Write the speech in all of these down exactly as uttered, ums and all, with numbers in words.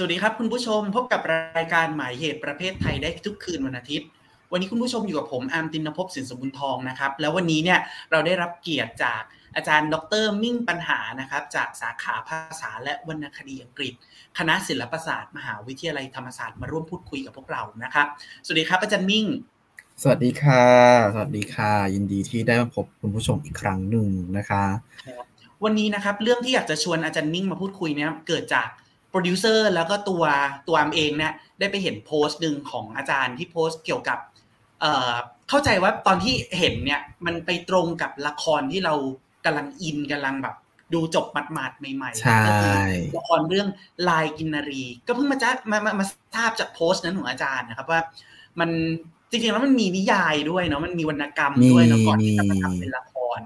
สวัสดีครับคุณผู้ชมพบกับรายการหมายเหตุประเภทไทยได้ทุกคืนวันอาทิตย์วันนี้คุณผู้ชมอยู่กับผมอาร์มตินภพสินสมบุญทองนะครับแล้ววันนี้เนี่ยเราได้รับเกียรติจากอาจารย์ดร.มิ่งปัญหานะครับจากสาขาภาษาและวรรณคดีอังกฤษคณะศิลปศาสตร์มหาวิทยาลัยธรรมศาสตร์มาร่วมพูดคุยกับพวกเรานะครับสวัสดีครับอาจารย์มิ่งสวัสดีค่ะสวัสดีค่ะยินดีที่ได้มาพบคุณผู้ชมอีกครั้งหนึ่งนะคะวันนี้นะครับเรื่องที่อยากจะชวนอาจารย์มิ่งมาพูดคุยเนี่ยเกิดจากโปรดิวเซอร์แล้วก็ตัวตัวอามเองเนี่ยได้ไปเห็นโพสต์หนึ่งของอาจารย์ที่โพสต์เกี่ยวกับเอ่อเข้าใจว่าตอนที่เห็นเนี่ยมันไปตรงกับละครที่เรากำลังอินกำลังแบบดูจบหมาดๆใหม่ๆก็คือละครเรื่องลายกินนารีก็เพิ่งมาจะมามาทราบจากโพสต์นั้นของอาจารย์นะครับว่ามันจริงๆแล้วมันมีนิยายด้วยเนาะมันมีวรรณกรรมด้วยเนาะก่อนที่จะมาทำเป็นละคร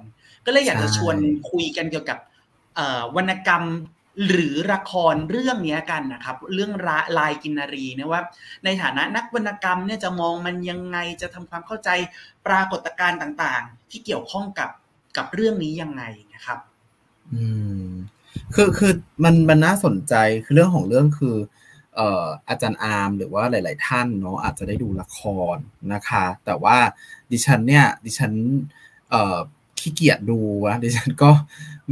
ก็เลยอยากจะชวนคุยกันเกี่ยวกับเอ่อวรรณกรรมหรือละครเรื่องนี้กันนะครับเรื่องลายกินนารีเนี่ยว่าในฐานะนักวรรณกรรมเนี่ยจะมองมันยังไงจะทำความเข้าใจปรากฏการณ์ต่างๆที่เกี่ยวข้องกับกับเรื่องนี้ยังไงนะครับอืมคือคือมันมันน่าสนใจคือเรื่องของเรื่องคือเอ่ออาจารย์อาร์มหรือว่าหลายๆท่านเนาะอาจจะได้ดูละครนะคะแต่ว่าดิฉันเนี่ยดิฉันเอ่อขี้เกียจดูนะดิฉันก็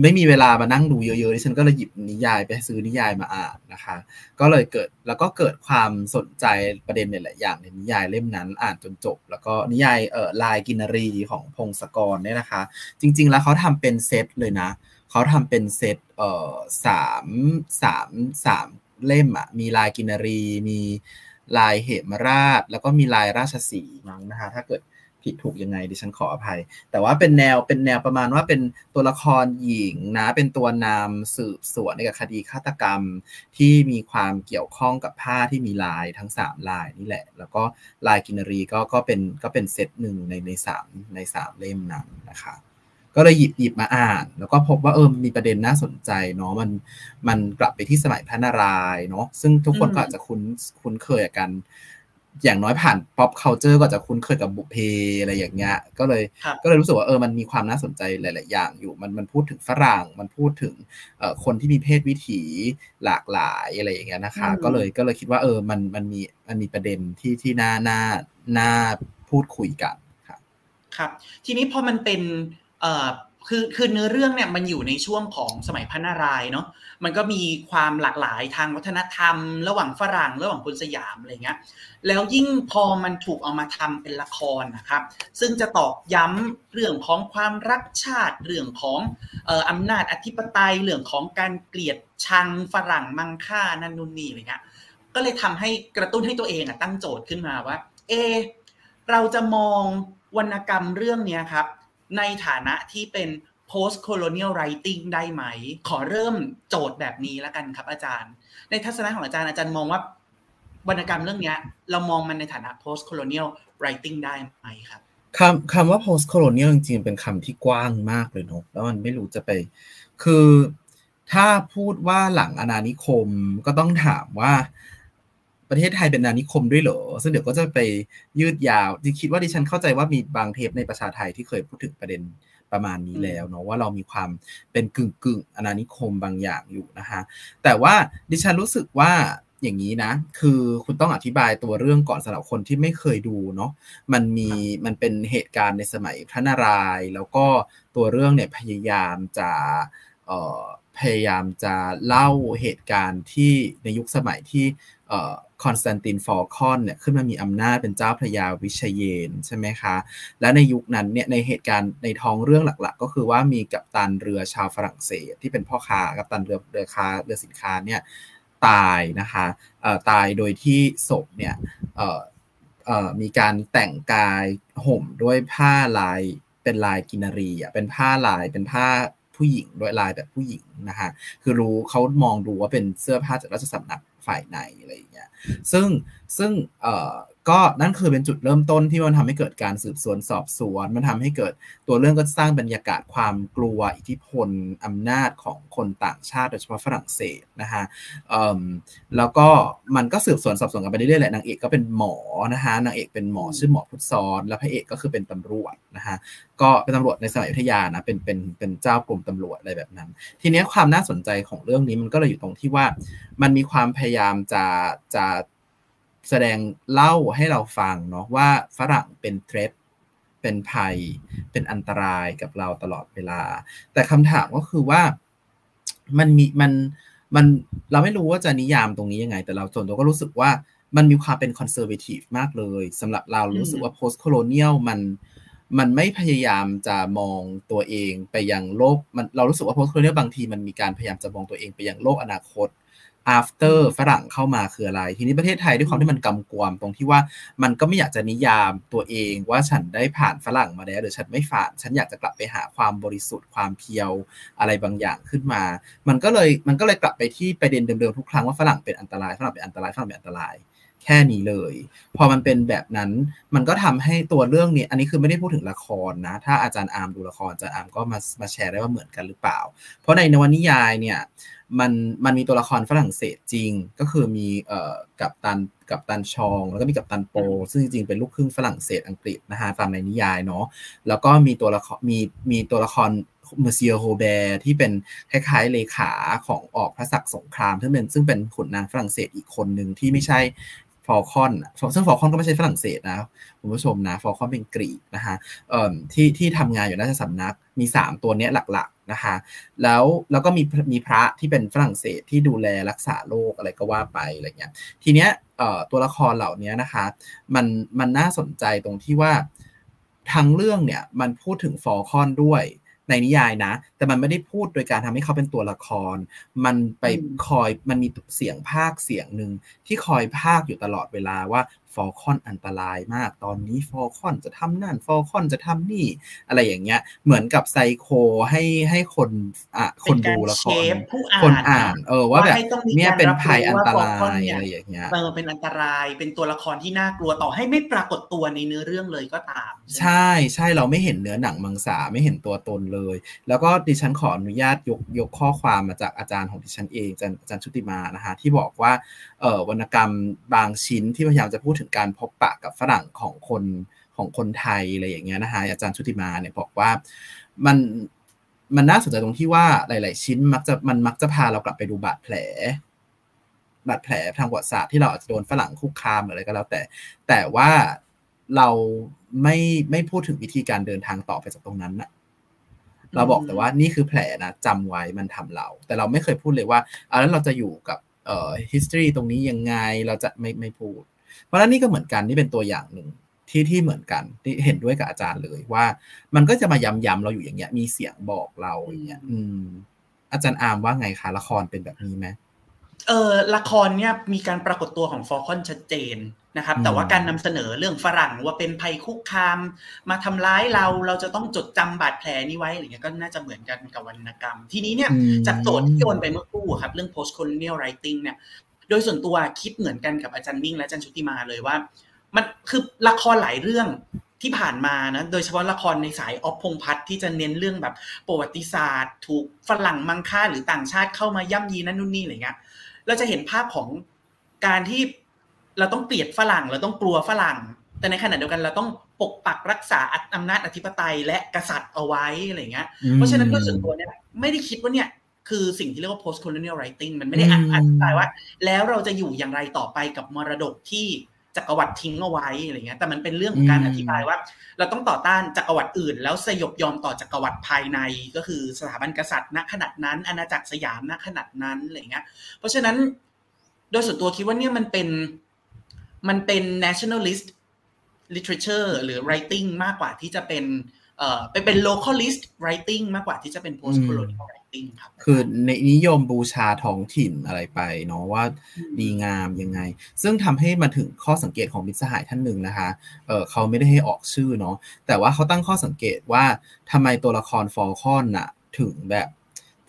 ไม่มีเวลามานั่งดูเยอะๆดิฉันก็เลยหยิบนิยายไปซื้อนิยายมาอ่านนะคะก็เลยเกิดแล้วก็เกิดความสนใจประเด็นหลายๆอย่างในนิยายเล่มนั้นอ่านจนจบแล้วก็นิยายเอ่อลายกินนารีของพงศกรเนี่ยนะคะจริงๆแล้วเขาทำเป็นเซตเลยนะเขาทำเป็นเซตเอ่อสามสามสามเล่มอ่ะมีลายกินนารีมีลายเหมราชแล้วก็มีลายราชสีห์มั้งนะคะถ้าเกิดผิดถูกยังไงดิฉันขออภัยแต่ว่าเป็นแนวเป็นแนวประมาณว่าเป็นตัวละครหญิงนะเป็นตัวนำสืบสวนในคดีฆาตกรรมที่มีความเกี่ยวข้องกับผ้าที่มีลายทั้งสามลายนี่แหละแล้วก็ลายกินนารีก็ก็เป็นก็เป็นเซตหนึ่งในในสามในสามเล่มนั้นนะคะก็เลยหยิบหยิบมาอ่านแล้วก็พบว่าเออมีประเด็นน่าสนใจเนาะมันมันกลับไปที่สมัยพระนารายณ์เนาะซึ่งทุกคนก็อาจจะคุ้นคุ้นเคยกันอย่างน้อยผ่าน pop culture ก็จะคุ้นเคยกับบุพเพอะไรอย่างเงี้ยก็เลยก็เลยรู้สึกว่าเออมันมีความน่าสนใจหลายๆอย่างอยู่มันมันพูดถึงฝรั่งมันพูดถึงเอ่อคนที่มีเพศวิถีหลากหลายอะไรอย่างเงี้ยนะคะก็เลยก็เลยคิดว่าเออมันมันมีมันมีประเด็นที่ที่น่าน่าน่าพูดคุยกันค่ะครับทีนี้พอมันเป็นเอ่อคือคือเนื้อเรื่องเนี่ยมันอยู่ในช่วงของสมัยพระนารายณ์เนาะมันก็มีความหลากหลายทางวัฒนธรรมระหว่างฝรั่งระหว่างคนสยามอะไรเงี้ยแล้วยิ่งพอมันถูกเอามาทำเป็นละครนะครับซึ่งจะตอกย้ำเรื่องของความรักชาติเรื่องของเอ่ออำนาจอธิปไตยเรื่องของการเกลียดชังฝรั่งมังค่านั่นนู่นนี่อะไรเงี้ยก็เลยทำให้กระตุ้นให้ตัวเองอ่ะตั้งโจทย์ขึ้นมาว่าเอเราจะมองวรรณกรรมเรื่องเนี้ยครับในฐานะที่เป็น post colonial writing ได้ไหมขอเริ่มโจทย์แบบนี้แล้วกันครับอาจารย์ในทัศนะของอาจารย์อาจารย์มองว่าวรรณกรรมเรื่องนี้เรามองมันในฐานะ post colonial writing ได้ไหมครับคำคำว่า post colonial จริงๆเป็นคำที่กว้างมากเลยเนาะแล้วมันไม่รู้จะไปคือถ้าพูดว่าหลังอาณานิคมก็ต้องถามว่าประเทศไทยเป็นอาณานิคมด้วยเหรอซึ่งเดี๋ยวก็จะไปยืดยาวที่คิดว่าดิฉันเข้าใจว่ามีบางเทปในประชาไทยที่เคยพูดถึงประเด็นประมาณนี้แล้วเนาะว่าเรามีความเป็นกึ่งกึ่งอาณานิคมบางอย่างอยู่นะคะแต่ว่าดิฉันรู้สึกว่าอย่างนี้นะคือคุณต้องอธิบายตัวเรื่องก่อนสำหรับคนที่ไม่เคยดูเนาะมันมีมันเป็นเหตุการณ์ในสมัยพระนารายณ์แล้วก็ตัวเรื่องเนี่ยพยายามจะเอ่อพยายามจะเล่าเหตุการณ์ที่ในยุคสมัยที่เอ่อคอนสแตนตินฟอลคอนเนี่ยขึ้นมามีอำนาจเป็นเจ้าพระยาวิชเยนใช่ไหมคะและในยุคนั้นเนี่ยในเหตุการณ์ในท้องเรื่องหลักๆก็คือว่ามีกัปตันเรือชาวฝรั่งเศสที่เป็นพ่อค้ากัปตันเรือเรือค้าเรือสินค้าเนี่ยตายนะคะเอ่อตายโดยที่ศพเนี่ยเอ่อเอ่อมีการแต่งกายห่มด้วยผ้าลายเป็นลายกินนารีอ่ะเป็นผ้าลายเป็นผ้าผู้หญิงด้วยลายแบบผู้หญิงนะคะคือรู้เขามองดูว่าเป็นเสื้อผ้าจากราชสำนักฝ่ายในอะไรอย่างเงี้ยซึ่งซึ่งเอ่อ ก็นั่นคือเป็นจุดเริ่มต้นที่มันทำให้เกิดการสืบสวนสอบสวนมันทำให้เกิดตัวเรื่องก็สร้างบรรยากาศความกลัวอิทธิพลอำนาจของคนต่างชาติโดยเฉพาะฝรั่งเศสนะฮะแล้วก็มันก็สืบสวนสอบสวนกันไปเรื่อยๆแหละนางเอกก็เป็นหมอนะฮะนางเอกเป็นหมอชื่อหมอพุทธศรและพระเอกก็คือเป็นตำรวจนะฮะก็เป็นตำรวจในสมัยอยุธยานะเป็นเป็นเป็นเจ้ากรมตำรวจอะไรแบบนั้นทีนี้ความน่าสนใจของเรื่องนี้มันก็เลยอยู่ตรงที่ว่ามันมีความพยายามจะจะแสดงเล่าให้เราฟังเนาะว่าฝรั่งเป็นเทรดเป็นภัยเป็นอันตรายกับเราตลอดเวลาแต่คำถามก็คือว่ามันมีมันมันเราไม่รู้ว่าจะนิยามตรงนี้ยังไงแต่เราส่วนตัวก็รู้สึกว่ามันมีความเป็นคอนเซอร์เวทีฟมากเลยสำหรับเรารู้สึกว่า post colonial มันมันไม่พยายามจะมองตัวเองไปยังโลกมันเรารู้สึกว่า post colonial บางทีมันมีการพยายามจะมองตัวเองไปยังโลกอนาคตafter ฝรั่งเข้ามาคืออะไรทีนี้ประเทศไทยด้วยความที่มันกำกวมตรงที่ว่ามันก็ไม่อยากจะนิยามตัวเองว่าฉันได้ผ่านฝรั่งมาแล้วหรือฉันไม่ผ่านฉันอยากจะกลับไปหาความบริสุทธิ์ความเพียวอะไรบางอย่างขึ้นมามันก็เลยมันก็เลยกลับไปที่ประเด็นเดิมๆทุกครั้งว่าฝรั่งเป็นอันตรายฝรั่งเป็นอันตรายฝรั่งเป็นอันตรายแค่นี้เลยพอมันเป็นแบบนั้นมันก็ทำให้ตัวเรื่องนี้อันนี้คือไม่ได้พูดถึงละครนะถ้าอาจารย์อาร์มดูละครอาจารย์อาร์มก็มามาแชร์ได้ว่าเหมือนกันหรือเปล่าเพราะในนวนิยายเนี่ยมันมันมีตัวละครฝรั่งเศสจริงก็คือมีเอ่อกัปตันกัปตันชองแล้วก็มีกัปตันโปซึ่งจริงๆเป็นลูกครึ่งฝรั่งเศสอังกฤษนะฮะตามในนิยายเนาะแล้วก็มีตัวละครมีมีตัวละครMercier Cobertที่เป็นคล้ายๆเลขาของออกพระศักดิ์สงครามซึ่งเป็นซึ่งเป็นขุนนางฝรั่งเศสอีกคนนึงที่ไม่ใช่ฟอลคอนซึ่งฟอลคอนก็ไม่ใช่ฝรั่งเศสนะคุณผู้ชมนะฟอลคอนเป็นกรีกนะฮะเอ่อที่ที่ทำงานอยู่ราชสำนักมีสามตัวเนี้ยหลักๆนะคะแล้วแล้วก็มีมีพระที่เป็นฝรั่งเศสที่ดูแลรักษาโรคอะไรก็ว่าไปอะไรเงี้ยทีเนี้ยเอ่อตัวละครเหล่านี้นะคะมันมันน่าสนใจตรงที่ว่าทั้งเรื่องเนี่ยมันพูดถึงฟอลคอนด้วยในนิยายนะแต่มันไม่ได้พูดโดยการทำให้เขาเป็นตัวละครมันไปคอยมันมีเสียงภาคเสียงหนึ่งที่คอยภาคอยู่ตลอดเวลาว่าฟอลคอนอันตรายมากตอนนี้ฟอลคอนจะทำนั่นฟอลคอนจะทำนี่อะไรอย่างเงี้ยเหมือนกับไซโคให้ให้คนอ่ะคนดูละครคนอ่านเออว่าแบบเนี่ยเป็นภัยอันตรายอะไรอย่างเงี้ยเออเป็นอันตรายเป็นตัวละครที่น่ากลัวต่อให้ไม่ปรากฏตัวในเนื้อเรื่องเลยก็ตามใช่ใช่เราไม่เห็นเนื้อหนังมังสาไม่เห็นตัวตนเลยแล้วก็ดิฉันขออนุญาตยกยกข้อความมาจากอาจารย์ของดิฉันเองอาจารย์อาจารย์ชุติมานะฮะที่บอกว่าเอ่อวรรณกรรมบางชิ้นที่พยายามจะพูดถึงการพบปะกับฝรั่งของคนของคนไทยอะไรอย่างเงี้ยนะฮะอาจารย์ชุติมาเนี่ยบอกว่ามันมันน่าสนใจตรงที่ว่าหลายๆชิ้นมักจะมันมักจะพาเรากลับไปดูบาดแผลบาดแผลทางประวัติศาสตร์ที่เราอาจจะโดนฝรั่งคุกคามหรืออะไรก็แล้วแต่แต่ว่าเราไม่ไม่พูดถึงวิธีการเดินทางต่อไปจากตรงนั้นนะเราบอกแต่ว่านี่คือแผลนะจำไว้มันทำเราแต่เราไม่เคยพูดเลยว่าเอาแล้วเราจะอยู่กับเอ่อ history ตรงนี้ยังไงเราจะไม่ไม่พูดเพราะนั้นนี่ก็เหมือนกันนี่เป็นตัวอย่างหนึ่งที่ที่เหมือนกันที่เห็นด้วยกับอาจารย์เลยว่ามันก็จะมาย้ำๆเราอยู่อย่างเงี้ยมีเสียงบอกเราอย่างเงี้ยอืมอาจารย์อาร์มว่าไงคะละครเป็นแบบนี้ไหมเออละครเนี่ยมีการปรากฏตัวของฟอลคอนชัดเจนนะครับแต่ว่าการนำเสนอเรื่องฝรั่งว่าเป็นภัยคุกคามมาทำร้ายเราเราจะต้องจดจำบาดแผลนี้ไว้อะไรเงี้ยก็น่าจะเหมือนกันกับวรรณกรรมทีนี้เนี่ยจากโจทย์ที่โยนไปเมื่อกู้ครับเรื่อง post colonial writing เนี่ยโดยส่วนตัวคิดเหมือนกันกับอาจารย์มิ่งและอาจารย์ชุติมาเลยว่ามันคือละครหลายเรื่องที่ผ่านมานะโดยเฉพาะละครในสายออฟพงษ์พัฒน์ที่จะเน้นเรื่องแบบประวัติศาสตร์ถูกฝรั่งมังค่าหรือต่างชาติเข้ามาย่ำยีนั่นนู่นนี่อะไรเงี้ยเราจะเห็นภาพของการที่เราต้องเกลียดฝรั่งเราต้องกลัวฝรั่งแต่ในขณะเดียวกันเราต้องปกปักรักษาอำนาจอธิปไตยและกษัตริย์เอาไว้อะไรเงี้ยเพราะฉะนั้นโดยส่วนตัวเนี่ยไม่ได้คิดว่าเนี่ยคือสิ่งที่เรียกว่า post colonial writing มันไม่ได้อธิบายว่าแล้วเราจะอยู่อย่างไรต่อไปกับมรดกที่จักรวรรดิทิ้งเอาไว้อะไรเงี้ยแต่มันเป็นเรื่องของการอธิบายว่าเราต้องต่อต้านจักรวรรดิอื่นแล้วสยบยอมต่อจักรวรรดิภายในก็คือสถาบันกษัตริย์ณขณะนั้นอาณาจักรสยามณขณะนั้นอะไรเงี้ยเพราะฉะนั้นโดยส่วนตัวคิดว่าเนี่ยมันเป็นมันเป็น nationalist literature หรือ writing มากกว่าที่จะเป็นเอ่อไปเป็น localist writing มากกว่าที่จะเป็น post colonial writing ครับคือในนิยมบูชาท้องถิ่นอะไรไปเนาะว่าดีงามยังไงซึ่งทำให้มาถึงข้อสังเกตของมิตรสหายท่านหนึ่งนะคะเออเขาไม่ได้ให้ออกชื่อเนาะแต่ว่าเขาตั้งข้อสังเกตว่าทำไมตัวละครฟอลคอนน่ะถึงแบบ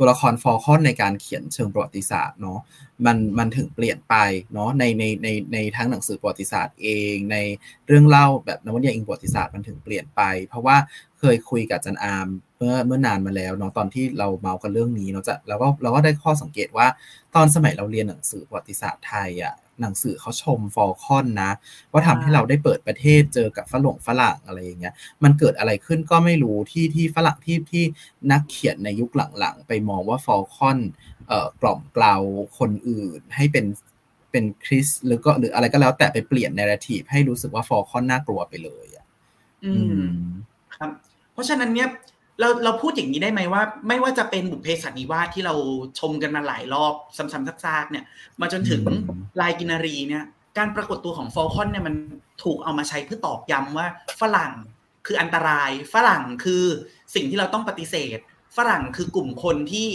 ตัวละครฟอลคอนในการเขียนเชิงประวัติศาสตร์เนาะมันมันถึงเปลี่ยนไปเนาะในในในในทั้งหนังสือประวัติศาสตร์เองในเรื่องเล่าแบบนวนิยายอิงประวัติศาสตร์มันถึงเปลี่ยนไปเพราะว่าเคยคุยกับจันอาร์มเมื่อเมื่อนานมาแล้วเนาะตอนที่เราเมากันเรื่องนี้เนาะจะเราก็เราก็ได้ข้อสังเกตว่าตอนสมัยเราเรียนหนังสือประวัติศาสตร์ไทยอ่ะหนังสือเขาชมฟอลคอนนะว่าทำให้เราได้เปิดประเทศเจอกับฝรั่งฝรั่งอะไรอย่างเงี้ยมันเกิดอะไรขึ้นก็ไม่รู้ที่ที่ฝรั่งที่ที่นักเขียนในยุคหลังๆไปมองว่าฟอลคอนเอ่อกล่อมเกลาคนอื่นให้เป็นเป็นคริสหรือก็หรืออะไรก็แล้วแต่ไปเปลี่ยนเนราทีฟให้รู้สึกว่าฟอลคอนน่ากลัวไปเลยอ่ะอืมครับเพราะฉะนั้นเนี่ยเราเราพูดอย่างนี้ได้ไหมว่าไม่ว่าจะเป็นบุพเพสันนิวาสที่เราชมกันมาหลายรอบซ้ำๆซากๆเนี่ยมาจนถึงลายกินรีเนี่ยการปรากฏตัวของฟอลคอนเนี่ยมันถูกเอามาใช้เพื่อตอกย้ำว่าฝรั่งคืออันตรายฝรั่งคือสิ่งที่เราต้องปฏิเสธฝรั่งคือกลุ่มคนที่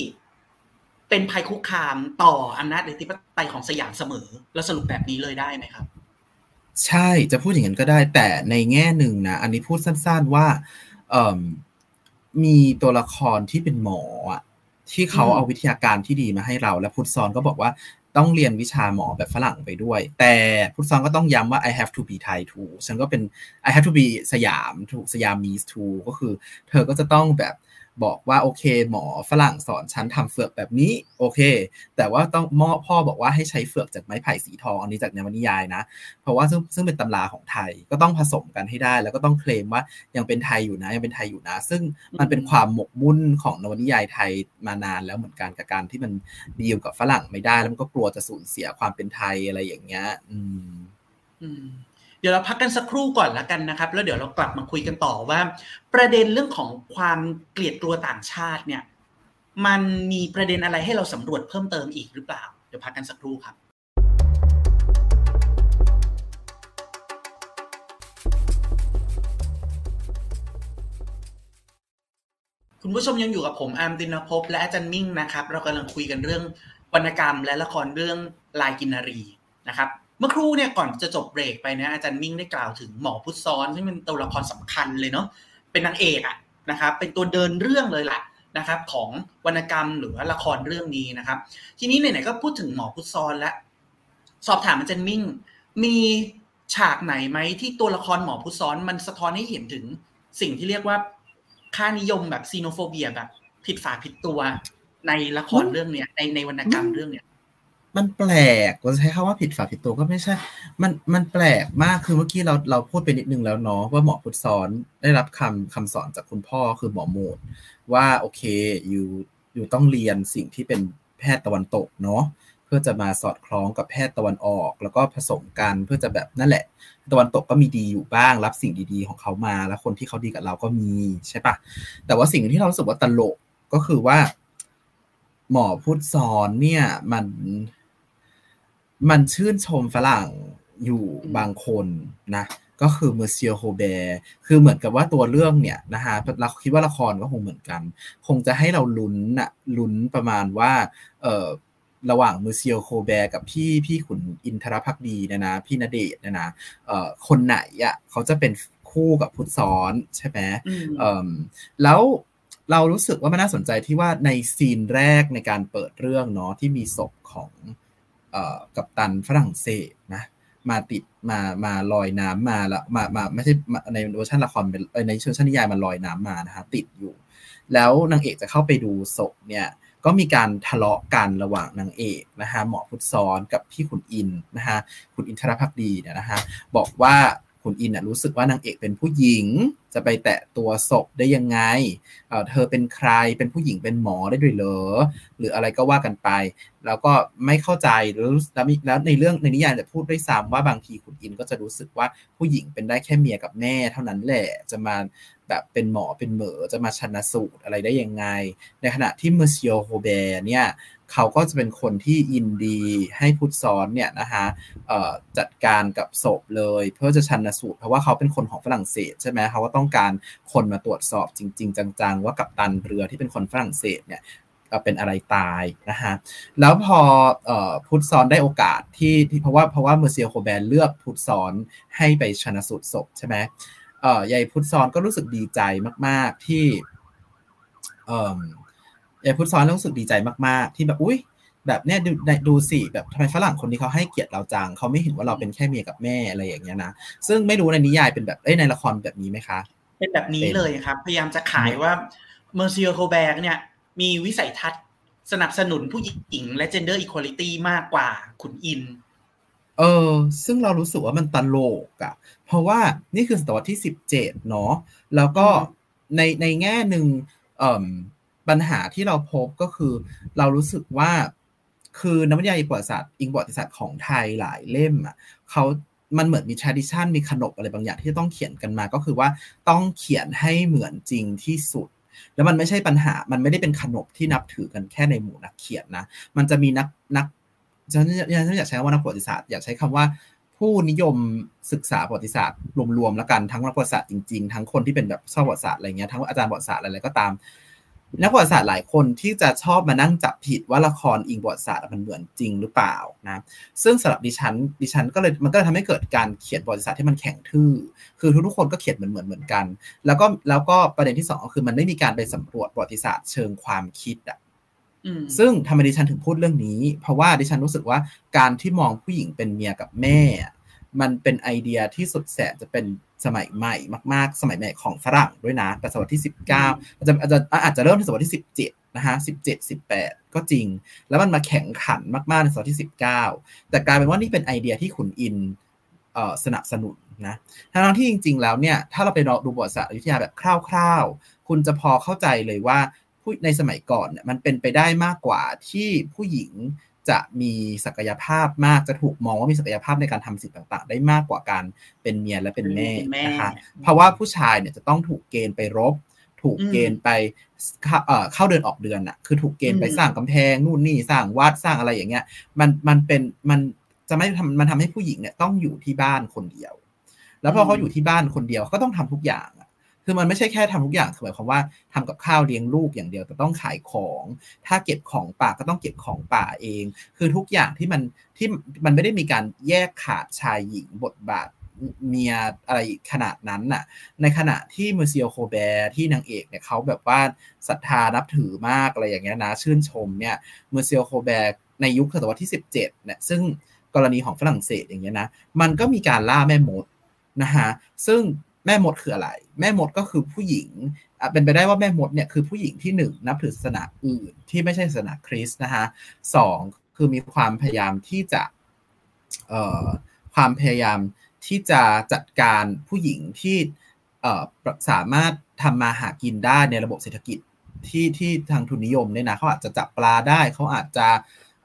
เป็นภัยคุกคามต่ออำนาจอธิปไตยของสยามเสมอแล้วสรุปแบบนี้เลยได้ไหมครับใช่จะพูดอย่างนั้นก็ได้แต่ในแง่หนึ่งนะอันนี้พูดสั้นๆว่ามีตัวละครที่เป็นหมออ่ะที่เขาเอาวิทยาการที่ดีมาให้เราและพุทธซอนก็บอกว่าต้องเรียนวิชาหมอแบบฝรั่งไปด้วยแต่พุทธซอนก็ต้องย้ำว่า I have to be Thai too ฉันก็เป็น I have to be สยามถูกสยามมี too ก็คือเธอก็จะต้องแบบบอกว่าโอเคหมอฝรั่งสอนฉันทำเฟือกแบบนี้โอเคแต่ว่าต้องหมอพ่อบอกว่าให้ใช้เฟือกจากไม้ไผ่สีทองอันนี้จากนวนิยายนะเพราะว่าซึ่งซึ่งเป็นตำราของไทยก็ต้องผสมกันให้ได้แล้วก็ต้องเคลมว่ายังเป็นไทยอยู่นะยังเป็นไทยอยู่นะซึ่งมันเป็นความหมกมุ่นของนวนิยายไทยมานานแล้วเหมือนกันกับการที่มันดีลกับฝรั่งไม่ได้แล้วมันก็กลัวจะสูญเสียความเป็นไทยอะไรอย่างเงี้ยอืมอืมเดี๋ยวเราพักกันสักครู่ก่อนละกันนะครับแล้วเดี๋ยวเรากลับมาคุยกันต่อว่าประเด็นเรื่องของความเกลียดกลัวต่างชาติเนี่ยมันมีประเด็นอะไรให้เราสำรวจเพิ่มเติมอีกหรือเปล่าเดี๋ยวพักกันสักครู่ครับคุณผู้ชมยังอยู่กับผมอาร์มตินภพและอาจารย์มิ่งนะครับเรากำลังคุยกันเรื่องวรรณกรรมและละครเรื่องลายกินรีนะครับเมื่อครู่เนี่ยก่อนจะจบเบรกไปนะอาจารย์มิ่งได้กล่าวถึงหมอพุทธซ้อนซึ่งเป็นตัวละครสำคัญเลยเนาะเป็นนางเอกอะนะครับเป็นตัวเดินเรื่องเลยล่ะนะครับของวรรณกรรมหรือว่าละครเรื่องนี้นะครับทีนี้ไหนๆก็พูดถึงหมอพุทธซ้อนแล้วสอบถามอาจารย์มิ่งมีฉากไหนไหมที่ตัวละครหมอพุทธซ้อนมันสะท้อนให้เห็นถึงสิ่งที่เรียกว่าค่านิยมแบบซีโนโฟเบียแบบผิดฝาผิดตัวในละครเรื่องเนี้ยในในวรรณกรรมเรื่องเนี้ยมันแปลกก็ใช้คำว่าผิดฝาผิดตัวก็ไม่ใช่มันมันแปลกมากคือเมื่อกี้เราเราพูดไปนิดนึงแล้วเนาะว่าหมอพุทธสอนได้รับคำคำสอนจากคุณพ่อคือหมอโมดว่าโอเคอยู่อยู่ต้องเรียนสิ่งที่เป็นแพทย์ตะวันตกเนาะเพื่อจะมาสอดคล้องกับแพทย์ตะวันออกแล้วก็ผสมกันเพื่อจะแบบนั่นแหละตะวันตกก็มีดีอยู่บ้างรับสิ่งดีๆของเขามาแล้วคนที่เขาดีกับเราก็มีใช่ปะแต่ว่าสิ่งที่เรารู้สึกว่าตลกก็คือว่าหมอพุทธสอนเนี่ยมันมันชื่นชมฝรั่งอยู่บางคนนะก็คือ Mercier Cobert คือเหมือนกับว่าตัวเรื่องเนี่ยนะฮะเราคิดว่าละครก็คงเหมือนกันคงจะให้เราลุ้นน่ะลุ้นประมาณว่าเอ่อระหว่าง Mercier Cobert กับพี่พี่ขุนอินทรภักดีนะนะพี่ณเดชน์นะนะเอ่อคนไหนอ่ะเขาจะเป็นคู่กับพุทธสอนใช่ไหมเอ่อแล้วเรารู้สึกว่ามันน่าสนใจที่ว่าในซีนแรกในการเปิดเรื่องเนาะที่มีศพของกัปตันฝรั่งเศสนะมาติดมามาลอยน้ำมาแล้วมามาไม่ใช่ในเวอร์ชันละครในเวอร์ชันนิยายมันลอยน้ำมานะคะติดอยู่แล้วนางเอกจะเข้าไปดูศพเนี่ยก็มีการทะเลาะกันระหว่างนางเอกนะฮะหมอพุทธซ้อนกับพี่ขุนอินนะฮะขุนอินทรภักดีเนี่ยนะฮะบอกว่าขุนอินน่ะรู้สึกว่านางเอกเป็นผู้หญิงจะไปแตะตัวศพได้ยังไงเอ่อเธอเป็นใครเป็นผู้หญิงเป็นหมอได้ด้วยเหรอหรืออะไรก็ว่ากันไปแล้วก็ไม่เข้าใจแล้วแล้วในเรื่องในนิยายจะพูดด้วยซ้ำว่าบางทีขุนอินก็จะรู้สึกว่าผู้หญิงเป็นได้แค่เมียกับแม่เท่านั้นแหละจะมาแบบเป็นหมอเป็นเหมอจะมาชันสูตรอะไรได้ยังไงในขณะที่เมอร์เซียร์โฮเบร์เนี่ยเขาก็จะเป็นคนที่ยินดีให้พุทธซ้อนเนี่ยนะฮะจัดการกับศพเลยเพื่อจะชันสูตรเพราะว่าเขาเป็นคนของฝรั่งเศสใช่ไหมเขาก็ต้องการคนมาตรวจสอบจริงๆจังๆว่ากัปตันเรือที่เป็นคนฝรั่งเศสเนี่ยเป็นอะไรตายนะฮะแล้วพอพุทธซ้อนได้โอกาสที่เพราะว่าเพราะว่าเมอร์เซียร์โคแบร์เลือกพุทธซ้อนให้ไปชันสูตรศพใช่ไหมยายพุทธซ้อนก็รู้สึกดีใจมากๆที่ แต่พุทธซ้อนรู้สึกดีใจมากๆที่แบบอุ้ยแบบเนี่ยดูดูสิแบบทำไมฝรั่งคนนี้เขาให้เกียรติเราจังเขาไม่เห็นว่าเราเป็นแค่เมียกับแม่อะไรอย่างเงี้ยนะซึ่งไม่รู้ในนิยายเป็นแบบเอ้ยในละครแบบนี้ไหมคะเป็นแบบนี้เลยครับพยายามจะขายว่าMercier Cobertเนี่ยมีวิสัยทัศน์สนับสนุนผู้หญิงและ gender equality มากกว่าขุนอินเออซึ่งเรารู้สึกว่ามันตลกอ่ะเพราะว่านี่คือศตวรรษที่สิบเจ็ดเนาะแล้วก็ในในแง่หนึ่งเอ่อปัญหาที่เราพบก็คือเรารู้สึกว่าคือนักวิทยาประวัติศาสตร์อิงประวัติศาสตร์ของไทยหลายเล่มอ่ะเขามันเหมือนมี tradition มีขนบอะไรบางอย่างที่ต้องเขียนกันมาก็คือว่าต้องเขียนให้เหมือนจริงที่สุดแล้วมันไม่ใช่ปัญหามันไม่ได้เป็นขนบที่นับถือกันแค่ในหมู่นักเขียนนะมันจะมีนักนักฉันอยากใช้คำว่านักประวัติศาสตร์อยากใช้คำว่าผู้นิยมศึกษาประวัติศาสตร์รวมๆแล้วกันทั้งนักประวัติศาสตร์จริงๆทั้งคนที่เป็นแบบชอบประวัติศาสตร์อะไรเงี้ยทั้งอาจารย์ประวัติศาสตร์อะไรก็ตามนักประวัติศาสตร์หลายคนที่จะชอบมานั่งจับผิดว่าละครอิงประวัติศาสตร์มันเหมือนจริงหรือเปล่านะซึ่งสำหรับดิฉันดิฉันก็เลยมันก็เลยทำให้เกิดการเขียนประวัติศาสตร์ที่มันแข็งทื่อคือทุกๆคนก็เขียนเหมือนเหมือนเหมือนกันแล้วก็แล้วก็ประเด็นที่สองก็คือมันไม่มีการไปสำรวจประวัติศาสตร์เชิงความคิดอ่ะซึ่งทำไมดิฉันถึงพูดเรื่องนี้เพราะว่าดิฉันรู้สึกว่าการที่มองผู้หญิงเป็นเมียกับแม่มันเป็นไอเดียที่สุดแสนจะเป็นสมัยใหม่มากๆสมัยใหม่ของฝรั่งด้วยนะแต่ศตวรรษที่สิบเก้าอาจจะอาจจะอาจจะเริ่มในศตวรรษที่สิบเจ็ดนะฮะสิบเจ็ด สิบแปดก็จริงแล้วมันมาแข่งขันมากๆในศตวรรษที่สิบเก้าแต่กลายเป็นว่านี่เป็นไอเดียที่ขุนอินเอ่อสนับสนุนนะทั้งที่จริงๆแล้วเนี่ยถ้าเราไปดูประวัติศาสตร์วิทยาแบบคร่าวๆคุณจะพอเข้าใจเลยว่าในสมัยก่อนเนี่ยมันเป็นไปได้มากกว่าที่ผู้หญิงจะมีศักยภาพมากจะถูกมองว่ามีศักยภาพในการทำสิ่งต่างๆได้มากกว่าการเป็นเมียและเป็นแม่นะคะเพราะว่าผู้ชายเนี่ยจะต้องถูกเกณฑ์ไปรบถูกเกณฑ์ไปเข้าเดือนออกเดือนน่ะคือถูกเกณฑ์ไปสร้างกำแพงนู่นนี่สร้างวัดสร้างอะไรอย่างเงี้ยมันมันเป็นมันจะไม่ทำมันทำให้ผู้หญิงเนี่ยต้องอยู่ที่บ้านคนเดียวแล้วพอเขาอยู่ที่บ้านคนเดียวเขาก็ต้องทำทุกอย่างคือมันไม่ใช่แค่ทำทุกอย่างคือหมายความว่าทำกับข้าวเลี้ยงลูกอย่างเดียวแต่ต้องขายของถ้าเก็บของป่าก็ต้องเก็บของป่าเองคือทุกอย่างที่มันที่มันไม่ได้มีการแยกขาดชายหญิงบทบาทเมียอะไรขนาดนั้นน่ะในขณะที่เมอร์เซียร์โคแบร์ที่นางเอกเนี่ยเขาแบบว่าศรัทธานับถือมากอะไรอย่างเงี้ยนะชื่นชมเนี่ยเมอร์เซียร์โคแบร์ในยุคศตวรรษที่สิบเจ็ดเนี่ยซึ่งกรณีของฝรั่งเศสอย่างเงี้ยนะมันก็มีการล่าแม่มดนะฮะซึ่งแม่มดคืออะไรแม่มดก็คือผู้หญิงเป็นไปได้ว่าแม่มดเนี่ยคือผู้หญิงที่หนึ่งนับถือศาสนาอื่นที่ไม่ใช่ศาสนาคริสต์นะฮะสองคือมีความพยายามที่จะเอ่อความพยายามที่จะจัดการผู้หญิงที่เอ่อสามารถทำมาหากินได้ในระบบเศรษฐกิจที่ที่ทางทุนนิยมเนี่ยนะเขาอาจจะจับปลาได้เขาอาจจะ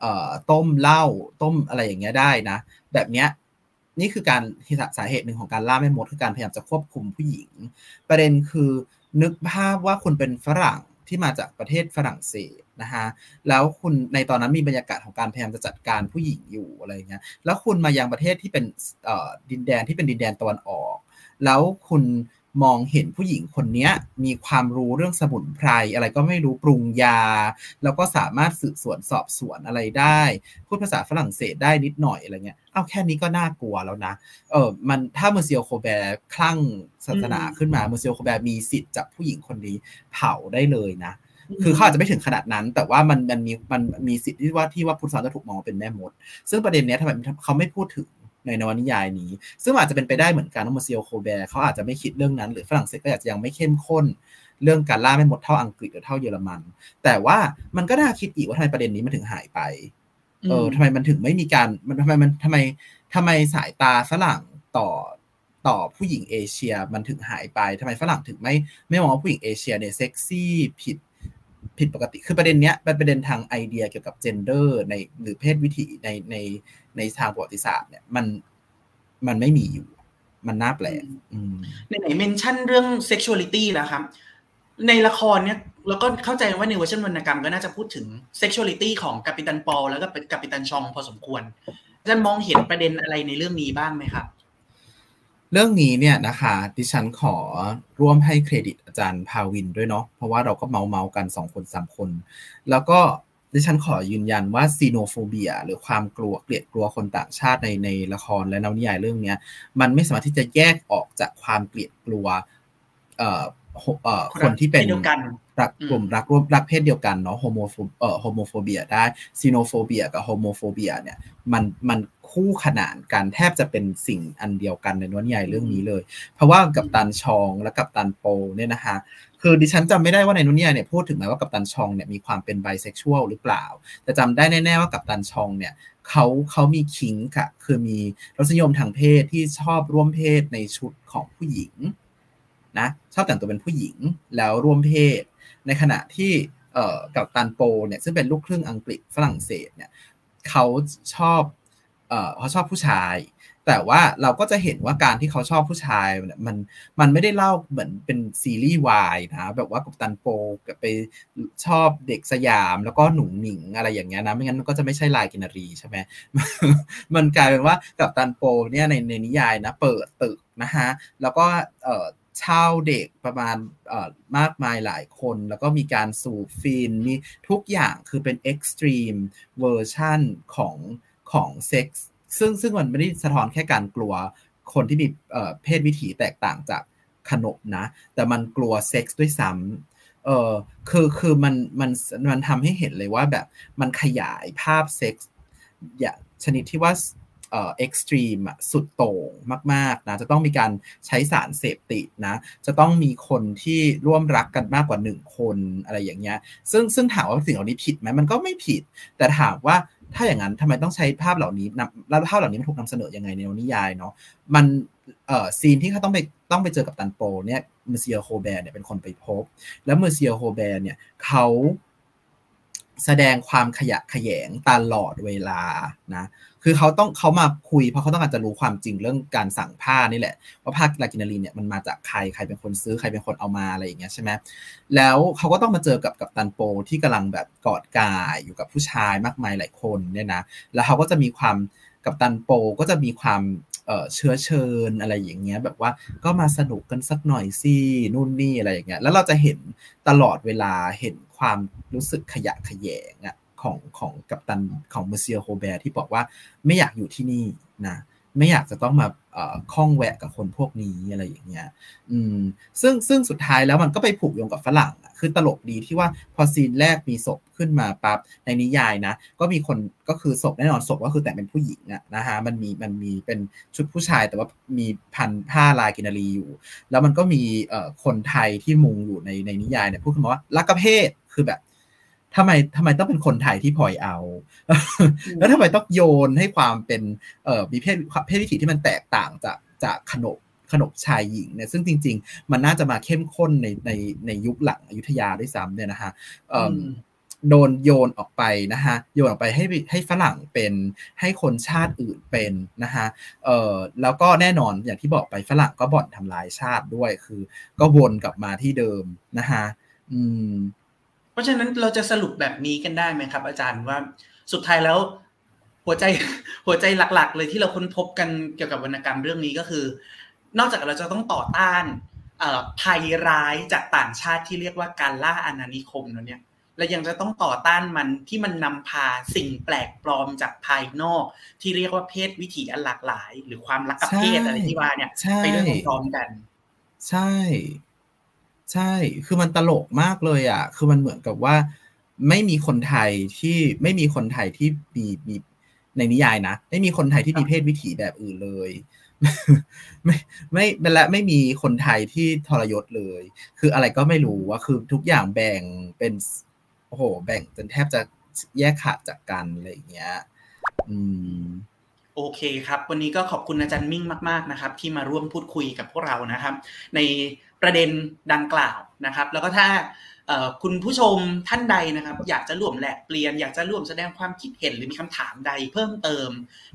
เอ่อต้มเหล้าต้มอะไรอย่างเงี้ยได้นะแบบเนี้ยนี่คือการสาเหตุหนึ่งของการล่าแม่มดคือการพยายามจะควบคุมผู้หญิงประเด็นคือนึกภาพว่าคุณเป็นฝรั่งที่มาจากประเทศฝรั่งเศสนะฮะแล้วคุณในตอนนั้นมีบรรยากาศของการพยายามจะจัดการผู้หญิงอยู่อะไรอย่างเงี้ยแล้วคุณมายังประเทศที่เป็นดินแดนที่เป็นดินแดนตะวันออกแล้วคุณมองเห็นผู้หญิงคนนี้มีความรู้เรื่องสมุนไพรอะไรก็ไม่รู้ปรุงยาแล้วก็สามารถสืบสวนสอบสวนอะไรได้พูดภาษาฝรั่งเศสได้นิดหน่อยอะไรเงี้ยอ้าวแค่นี้ก็น่ากลัวแล้วนะเออมันถ้าเมอร์เซียร์โคแบร์คลั่งศาสนาขึ้นมาเมอร์เซียร์โคแบร์มีสิทธิ์จับผู้หญิงคนนี้เผาได้เลยนะคือเขาอาจจะไม่ถึงขนาดนั้นแต่ว่ามันมันมีมันมีสิทธิ์ที่ว่าที่ว่าพุทธศาสนาจะถูกมองเป็นแม่มดซึ่งประเด็นเนี้ยทำไมเขาไม่พูดถึงในนวนิยายนี้ซึ่งอาจจะเป็นไปได้เหมือนกันว่าเมอร์เซียร์โคแบร์เขาอาจจะไม่คิดเรื่องนั้นหรือฝรั่งเศสก็อาจจะยังไม่เข้มข้นเรื่องการล่าแม่มดเท่าอังกฤษหรือเท่าเยอรมันแต่ว่ามันก็น่าคิดอีกว่าทำไมประเด็นนี้มันถึงหายไปเออทำไมมันถึงไม่มีการมันทำไมมันทำไมทำไมสายตาฝรั่งต่อต่อผู้หญิงเอเชียมันถึงหายไปทำไมฝรั่งถึงไม่ไม่มองว่าผู้หญิงเอเชียเนี่ยเซ็กซี่ผิดผิดปกติคือประเด็นเนี้ยเป็นประเด็นทางไอเดียเกี่ยวกับเจนเดอร์ในหรือเพศวิถีในในในทางประวัติศาสตร์เนี่ยมันมันไม่มีอยู่มันน่าแปลกในไหนเมนชั่นเรื่องเซ็กชวลิตี้แล้วครับในละครเนี่ยแล้วก็เข้าใจว่าในเวอร์ชันวรรณกรรมก็น่าจะพูดถึงเซ็กชวลิตี้ของกัปตันปอลแล้วก็เป็นกัปตันชองพอสมควรอาจารย์มองเห็นประเด็นอะไรในเรื่องนี้บ้างไหมครับเรื่องนี้เนี่ยนะคะดิฉันขอร่วมให้เครดิตอาจารย์ภาวินด้วยเนาะเพราะว่าเราก็เมาเมากันสองคนสามคนแล้วก็ดิฉันขอยืนยันว่าซีโนโฟเบียหรือความกลัวเกลียดกลัวคนต่างชาติในในละครและนวนิยายเรื่องนี้มันไม่สามารถที่จะแยกออกจากความเกลียดกลัว คนที่เป็นรักกลุ่มรักร่วมรักเพศเดียวกันเนาะโฮโมเอ่อโฮโมโฟเบียได้ซีโนโฟเบียกับโฮโมโฟเบียเนี่ยมันมันคู่ขนานกันแทบจะเป็นสิ่งอันเดียวกันในนวนิยายเรื่องนี้เลยเพราะว่ากัปตันชองและกัปตันโปเนี่ยนะคะคือดิฉันจำไม่ได้ว่าในนวนิยายเนี่ยพูดถึงไหมว่ากัปตันชองเนี่ยมีความเป็นไบเซ็กชวลหรือเปล่าแต่จำได้แน่ๆว่ากัปตันชองเนี่ยเขาเขามีคิงค่ะคือมีรสนิยมทางเพศที่ชอบร่วมเพศในชุดของผู้หญิงนะชอบแต่งตัวเป็นผู้หญิงแล้วร่วมเพศในขณะที่เอ่อกัปตันโปเนี่ยซึ่งเป็นลูกครึ่งอังกฤษฝรั่งเศสเนี่ยเขาชอบเอ่อเขาชอบผู้ชายแต่ว่าเราก็จะเห็นว่าการที่เขาชอบผู้ชายมันมันไม่ได้เล่าเหมือนเป็นซีรีส์วายนะแบบว่ากัปตันโปไปชอบเด็กสยามแล้วก็หนุ่มหนิงอะไรอย่างเงี้ยนะไม่งั้นมันก็จะไม่ใช่ลายกินรีใช่ไหม มันกลายเป็นว่ากัปตันโปเนี่ยในในนิยายนะเปิดตึกนะฮะแล้วก็เอ่อชาวเด็กประมาณเอ่อมากมายหลายคนแล้วก็มีการสูบฟินมีทุกอย่างคือเป็นเอ็กซ์ตรีมเวอร์ชั่นของของเซ็กซ์ซึ่งซึ่งมันไม่ได้สะท้อนแค่การกลัวคนที่มีเอ่อเพศวิถีแตกต่างจากขนบนะแต่มันกลัวเซ็กซ์ด้วยซ้ำเอ่อคือคือมันมันมันทำให้เห็นเลยว่าแบบมันขยายภาพเซ็กซ์อย่างชนิดที่ว่าเอ่อ extreme อ่ะสุดโต่งมากๆนะจะต้องมีการใช้สารเสพติดนะจะต้องมีคนที่ร่วมรักกันมากกว่าหนึ่งคนอะไรอย่างเงี้ยซึ่งซึ่งถามว่าสิ่งเหล่านี้ผิดไหมมันก็ไม่ผิดแต่ถามว่าถ้าอย่างนั้นทำไมต้องใช้ภาพเหล่านี้แล้วภาพเหล่านี้มันถูกนำเสนอยังไงในนิยายเนาะมันเอ่อซีนที่เขาต้องไปต้องไปเจอกับกัปตันโปเนี่ยMercier Cobertเนี่ยเป็นคนไปพบแล้วMercier Cobertเนี่ยเขาแสดงความขยะแขยงตลอดเวลานะคือเขาต้องเขามาคุยเพราะเขาต้องการจะรู้ความจริงเรื่องการสั่งผ้านี่แหละว่าผ้าลากินารีเนี่ยมันมาจากใครใครเป็นคนซื้อใครเป็นคนเอามาอะไรอย่างเงี้ยใช่ไหมแล้วเขาก็ต้องมาเจอกับกัปตันโปที่กำลังแบบกอดกายอยู่กับผู้ชายมากมายหลายคนเนี่ยนะแล้วเขาก็จะมีความกัปตันโปก็จะมีความเอ่อเชื้อเชิญอะไรอย่างเงี้ยแบบว่าก็มาสนุกกันสักหน่อยสินู่นนี่อะไรอย่างเงี้ยแล้วเราจะเห็นตลอดเวลาเห็นความรู้สึกขยะแขยงอ่ะของของกัปตันของMercier Cobertที่บอกว่าไม่อยากอยู่ที่นี่นะไม่อยากจะต้องมาเอ่อข้องแวะกับคนพวกนี้อะไรอย่างเงี้ยอืมซึ่งซึ่งสุดท้ายแล้วมันก็ไปผูกโยงกับฝรั่งอ่ะคือตลกดีที่ว่าพอซีนแรกมีศพขึ้นมาปั๊บในนิยายนะก็มีคนก็คือศพแน่นอนศพก็คือแต่เป็นผู้หญิงอ่ะนะฮะมันมีมันมีเป็นชุดผู้ชายแต่ว่ามีพันผ้าลายกินรีอยู่แล้วมันก็มีเอ่อคนไทยที่มุงอยู่ในในนิยายเนี่ยพูดขึ้นมาว่าลักกะเพศคือแบบทำไมทำไมต้องเป็นคนไทยที่พลอยเอาแล้วทำไมต้องโยนให้ความเป็นเอ่อมีเพศเพศวิถีที่มันแตกต่างจากจากขนบขนบชายหญิงเนี่ยซึ่งจริงๆมันน่าจะมาเข้มข้นในในในยุคหลังอยุธยาด้วยซ้ำเนี่ยนะฮะโดนโยนออกไปนะฮะโยนออกไปให้ให้ฝรั่งเป็นให้คนชาติอื่นเป็นนะฮะเอ่อแล้วก็แน่นอนอย่างที่บอกไปฝรั่งก็บ่อนทำลายชาติด้วยคือก็วนกลับมาที่เดิมนะฮะอืมเพราะฉะนั้นเราจะสรุปแบบนี้กันได้ไหมครับอาจารย์ว่าสุดท้ายแล้วหัวใจหัวใจหลักๆเลยที่เราค้นพบกันเกี่ยวกับวรรณกรรมเรื่องนี้ก็คือนอกจากเราจะต้องต่อต้านเอ่อภัยร้ายจากต่างชาติที่เรียกว่าการล่าอาณานิคมแล้วเนี่ยเรายังจะต้องต่อต้านมันที่มันนำพาสิ่งแปลกปลอมจากภายนอกที่เรียกว่าเพศวิถีอันหลากหลายหรือความรักกับเพศอะไรที่ว่าเนี่ยไปด้วยกันพร้อมกันใช่ใช่คือมันตลกมากเลยอ่ะคือมันเหมือนกับว่าไม่มีคนไทยที่ไม่มีคนไทยที่มีมีในนิยายนะไม่มีคนไทยที่มีเพศวิถีแบบอื่นเลยไม่ไม่และไม่มีคนไทยที่ทรยศเลยคืออะไรก็ไม่รู้ว่าคือทุกอย่างแบ่งเป็นโอ้โหแบ่งจนแทบจะแยกขาดจากกันอะไรอย่างเงี้ยอืมโอเคครับวันนี้ก็ขอบคุณอาจารย์มิ่งมากๆนะครับที่มาร่วมพูดคุยกับพวกเรานะครับในประเด็นดังกล่าวนะครับแล้วก็ถ้าคุณผู้ชมท่านใดนะครับอยากจะร่วมแลกเปลี่ยนอยากจะร่วมแสดงความคิดเห็นหรือมีคำถามใดเพิ่มเติม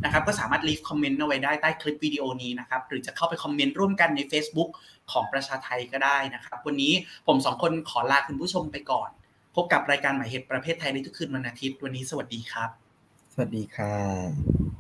นะครับก็สามารถ leave comment เอาไว้ได้ใต้คลิปวิดีโอนี้นะครับหรือจะเข้าไปคอมเมนต์ร่วมกันใน Facebook ของประชาไทยก็ได้นะครับวันนี้ผมสองคนขอลาคุณผู้ชมไปก่อนพบกับรายการหมายเหตุประเภทไทยในทุกคืนวันอาทิตย์วันนี้สวัสดีครับสวัสดีค่ะ